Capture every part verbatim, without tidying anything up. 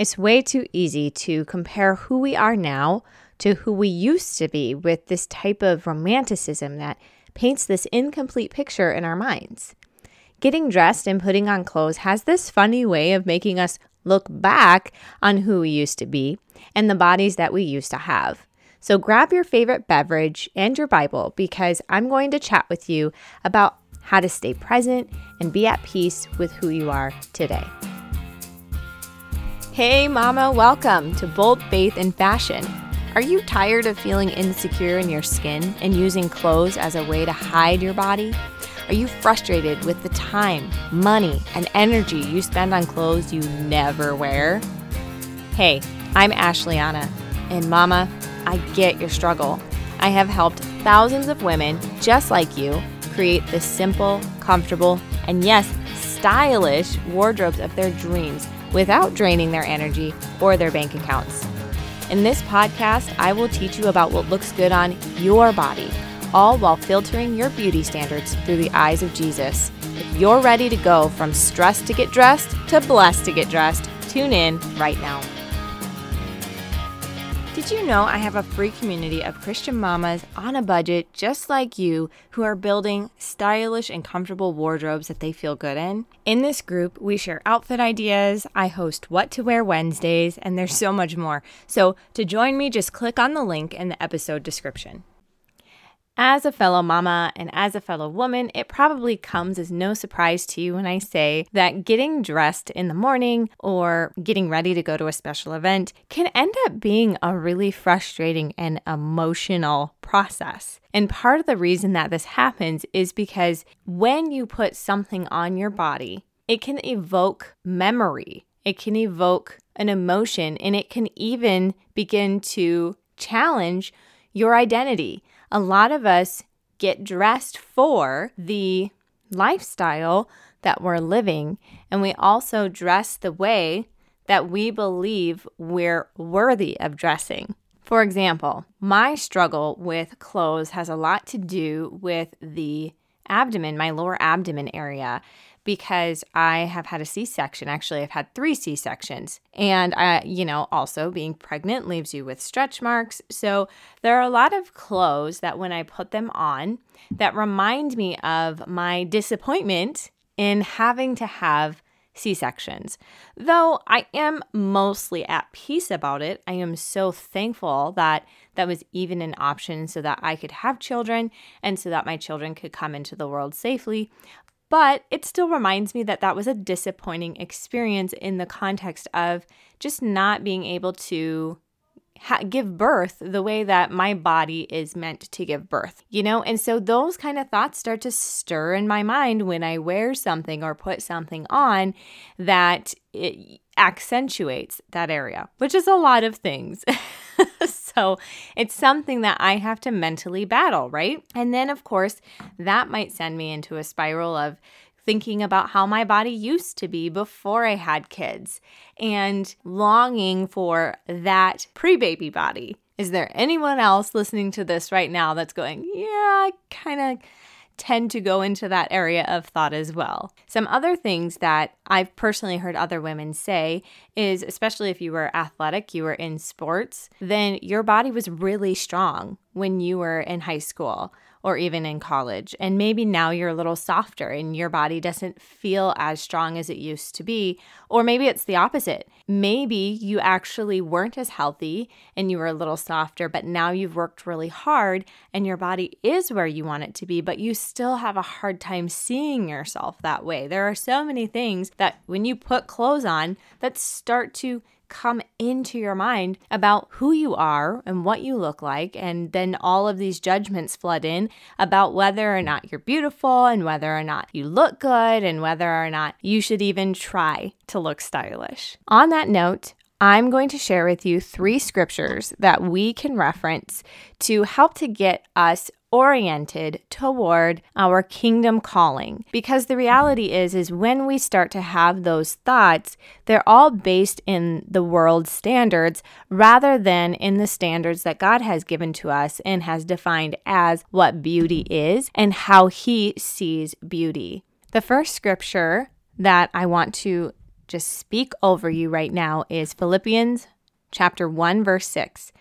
It's way too easy to compare who we are now to who we used to be with this type of romanticism that paints this incomplete picture in our minds. Getting dressed and putting on clothes has this funny way of making us look back on who we used to be and the bodies that we used to have. So grab your favorite beverage and your Bible, because I'm going to chat with you about how to stay present and be at peace with who you are today. Hey mama, welcome to Bold Faith and Fashion. Are you tired of feeling insecure in your skin and using clothes as a way to hide your body? Are you frustrated with the time, money, and energy you spend on clothes you never wear? Hey, I'm Ashleana, and mama, I get your struggle. I have helped thousands of women just like you create the simple, comfortable, and yes, stylish wardrobes of their dreams without draining their energy or their bank accounts. In this podcast, I will teach you about what looks good on your body, all while filtering your beauty standards through the eyes of Jesus. If you're ready to go from stressed to get dressed to blessed to get dressed, tune in right now. Did you know I have a free community of Christian mamas on a budget just like you who are building stylish and comfortable wardrobes that they feel good in? In this group, we share outfit ideas, I host What to Wear Wednesdays, and there's so much more. So to join me, just click on the link in the episode description. As a fellow mama and as a fellow woman, it probably comes as no surprise to you when I say that getting dressed in the morning or getting ready to go to a special event can end up being a really frustrating and emotional process. And part of the reason that this happens is because when you put something on your body, it can evoke memory, it can evoke an emotion, and it can even begin to challenge your identity. A lot of us get dressed for the lifestyle that we're living, and we also dress the way that we believe we're worthy of dressing. For example, my struggle with clothes has a lot to do with the abdomen, my lower abdomen area, because I have had a C-section. Actually, I've had three C-sections. And, I, you know, also being pregnant leaves you with stretch marks. So there are a lot of clothes that when I put them on that remind me of my disappointment in having to have C-sections. Though I am mostly at peace about it, I am so thankful that that was even an option so that I could have children and so that my children could come into the world safely. But it still reminds me that that was a disappointing experience in the context of just not being able to ha- give birth the way that my body is meant to give birth, you know? And so those kind of thoughts start to stir in my mind when I wear something or put something on that it accentuates that area, which is a lot of things. So it's something that I have to mentally battle, right? And then, of course, that might send me into a spiral of thinking about how my body used to be before I had kids and longing for that pre-baby body. Is there anyone else listening to this right now that's going, yeah, I kind of tend to go into that area of thought as well? Some other things that I've personally heard other women say is, especially if you were athletic, you were in sports, then your body was really strong when you were in high school or even in college. And maybe now you're a little softer and your body doesn't feel as strong as it used to be. Or maybe it's the opposite. Maybe you actually weren't as healthy and you were a little softer, but now you've worked really hard and your body is where you want it to be, but you still have a hard time seeing yourself that way. There are so many things that when you put clothes on that start to come into your mind about who you are and what you look like, and then all of these judgments flood in about whether or not you're beautiful and whether or not you look good and whether or not you should even try to look stylish. On that note, I'm going to share with you three scriptures that we can reference to help to get us oriented toward our kingdom calling. Because the reality is, is when we start to have those thoughts, they're all based in the world's standards rather than in the standards that God has given to us and has defined as what beauty is and how He sees beauty. The first scripture that I want to just speak over you right now is Philippians chapter one, verse six.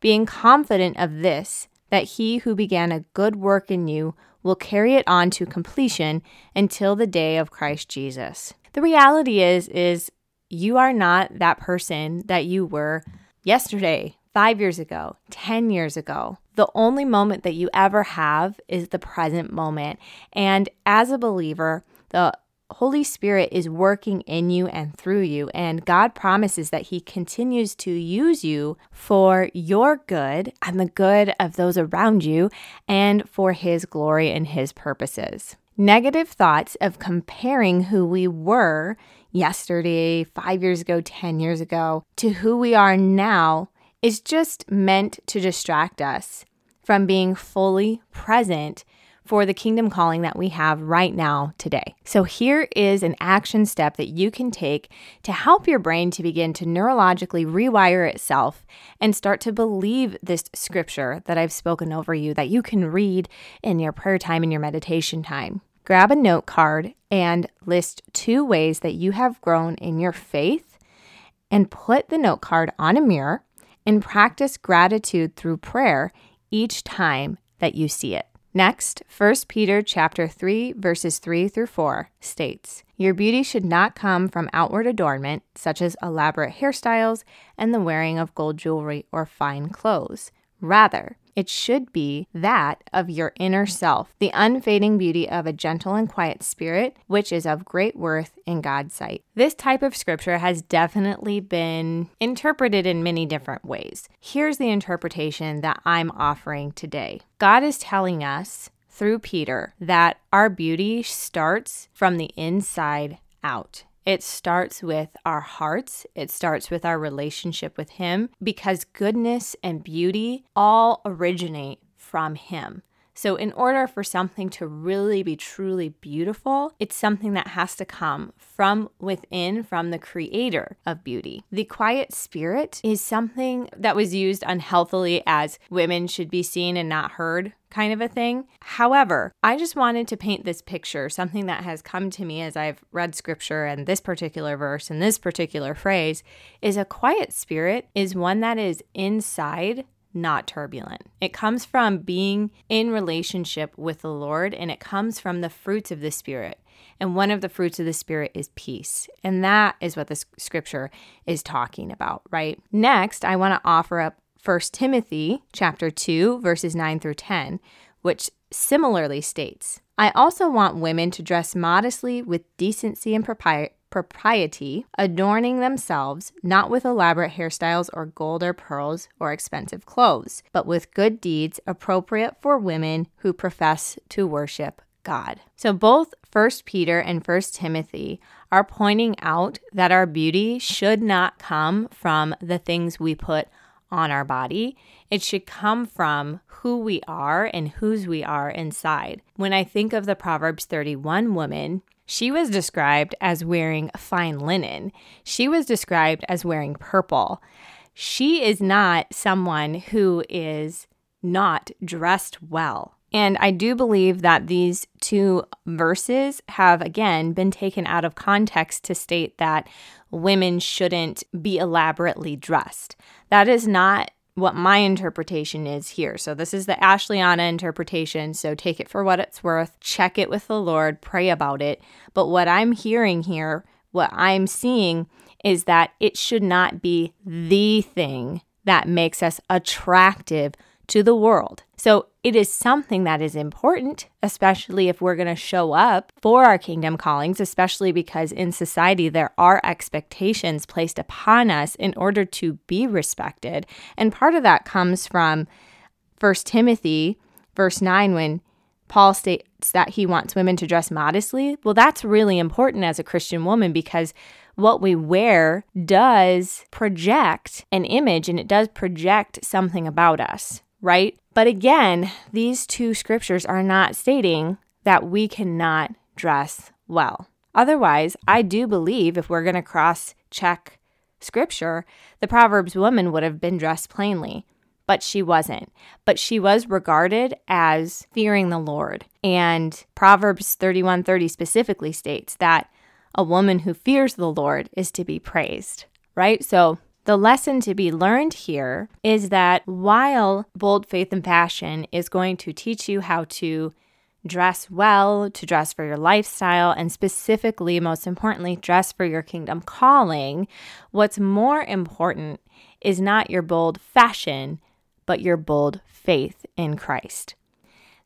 Being confident of this, that he who began a good work in you will carry it on to completion until the day of Christ Jesus. The reality is, is you are not that person that you were yesterday, five years ago, ten years ago. The only moment that you ever have is the present moment. And as a believer, the Holy Spirit is working in you and through you, and God promises that He continues to use you for your good and the good of those around you and for His glory and His purposes. Negative thoughts of comparing who we were yesterday, five years ago, ten years ago, to who we are now is just meant to distract us from being fully present for the kingdom calling that we have right now today. So here is an action step that you can take to help your brain to begin to neurologically rewire itself and start to believe this scripture that I've spoken over you that you can read in your prayer time and your meditation time. Grab a note card and list two ways that you have grown in your faith, and put the note card on a mirror and practice gratitude through prayer each time that you see it. Next, First Peter chapter three, verses three through four states, "Your beauty should not come from outward adornment, such as elaborate hairstyles and the wearing of gold jewelry or fine clothes. Rather, it should be that of your inner self, the unfading beauty of a gentle and quiet spirit, which is of great worth in God's sight." This type of scripture has definitely been interpreted in many different ways. Here's the interpretation that I'm offering today. God is telling us through Peter that our beauty starts from the inside out. It starts with our hearts. It starts with our relationship with Him, because goodness and beauty all originate from Him. So in order for something to really be truly beautiful, it's something that has to come from within, from the creator of beauty. The quiet spirit is something that was used unhealthily as women should be seen and not heard kind of a thing. However, I just wanted to paint this picture, something that has come to me as I've read scripture, and this particular verse and this particular phrase is a quiet spirit is one that is inside, not turbulent. It comes from being in relationship with the Lord, and it comes from the fruits of the Spirit. And one of the fruits of the Spirit is peace. And that is what the scripture is talking about, right? Next, I want to offer up First Timothy chapter two, verses nine through ten, which similarly states, "I also want women to dress modestly with decency and propriety, propriety, adorning themselves not with elaborate hairstyles or gold or pearls or expensive clothes, but with good deeds appropriate for women who profess to worship God." So both First Peter and First Timothy are pointing out that our beauty should not come from the things we put on our body. It should come from who we are and whose we are inside. When I think of the Proverbs thirty-one woman, she was described as wearing fine linen. She was described as wearing purple. She is not someone who is not dressed well. And I do believe that these two verses have, again, been taken out of context to state that women shouldn't be elaborately dressed. That is not what my interpretation is here. So this is the Ashleana interpretation, so take it for what it's worth, check it with the Lord, pray about it. But what I'm hearing here, what I'm seeing, is that it should not be the thing that makes us attractive to the world. So it is something that is important, especially if we're going to show up for our kingdom callings, especially because in society there are expectations placed upon us in order to be respected. And part of that comes from First Timothy verse nine, when Paul states that he wants women to dress modestly. Well, that's really important as a Christian woman, because what we wear does project an image, and it does project something about us, right? But again, these two scriptures are not stating that we cannot dress well. Otherwise, I do believe if we're going to cross-check scripture, the Proverbs woman would have been dressed plainly, but she wasn't. But she was regarded as fearing the Lord. And Proverbs thirty-one thirty specifically states that a woman who fears the Lord is to be praised, right? So the lesson to be learned here is that while Bold Faith and Fashion is going to teach you how to dress well, to dress for your lifestyle, and specifically, most importantly, dress for your kingdom calling, what's more important is not your bold fashion, but your bold faith in Christ.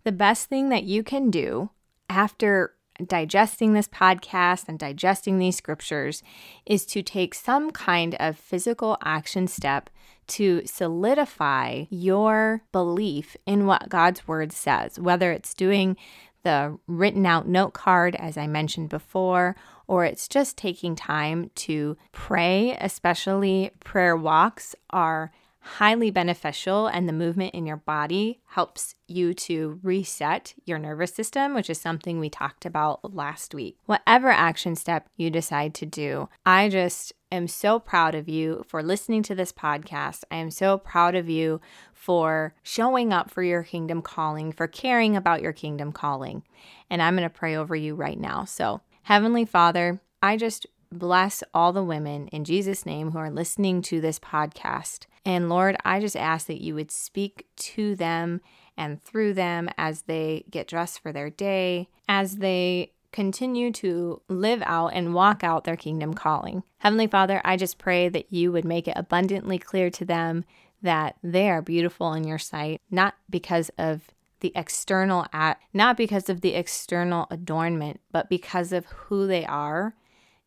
The best thing that you can do after digesting this podcast and digesting these scriptures is to take some kind of physical action step to solidify your belief in what God's word says, whether it's doing the written out note card, as I mentioned before, or it's just taking time to pray. Especially prayer walks are highly beneficial, and the movement in your body helps you to reset your nervous system, which is something we talked about last week. Whatever action step you decide to do, I just am so proud of you for listening to this podcast. I am so proud of you for showing up for your kingdom calling, for caring about your kingdom calling. And I'm going to pray over you right now. So, Heavenly Father, I just bless all the women in Jesus' name who are listening to this podcast. And Lord, I just ask that you would speak to them and through them as they get dressed for their day, as they continue to live out and walk out their kingdom calling. Heavenly Father, I just pray that you would make it abundantly clear to them that they are beautiful in your sight, not because of the external at, not because of the external adornment, but because of who they are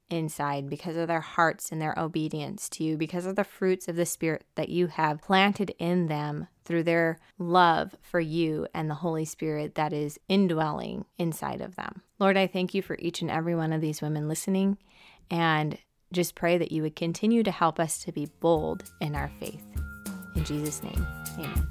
inside, because of their hearts and their obedience to you, because of the fruits of the Spirit that you have planted in them through their love for you and the Holy Spirit that is indwelling inside of them. Lord, I thank you for each and every one of these women listening, and just pray that you would continue to help us to be bold in our faith. In Jesus' name, amen.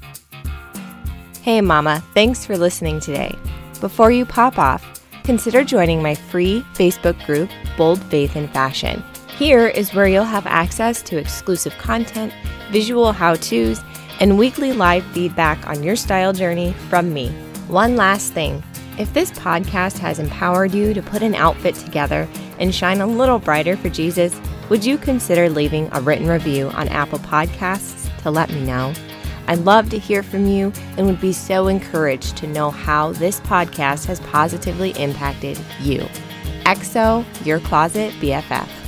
Hey, Mama, thanks for listening today. Before you pop off, consider joining my free Facebook group, Bold Faith and Fashion. Here is where you'll have access to exclusive content, visual how-tos, and weekly live feedback on your style journey from me. One last thing, if this podcast has empowered you to put an outfit together and shine a little brighter for Jesus, would you consider leaving a written review on Apple Podcasts to let me know? I'd love to hear from you and would be so encouraged to know how this podcast has positively impacted you. X O, your closet B F F.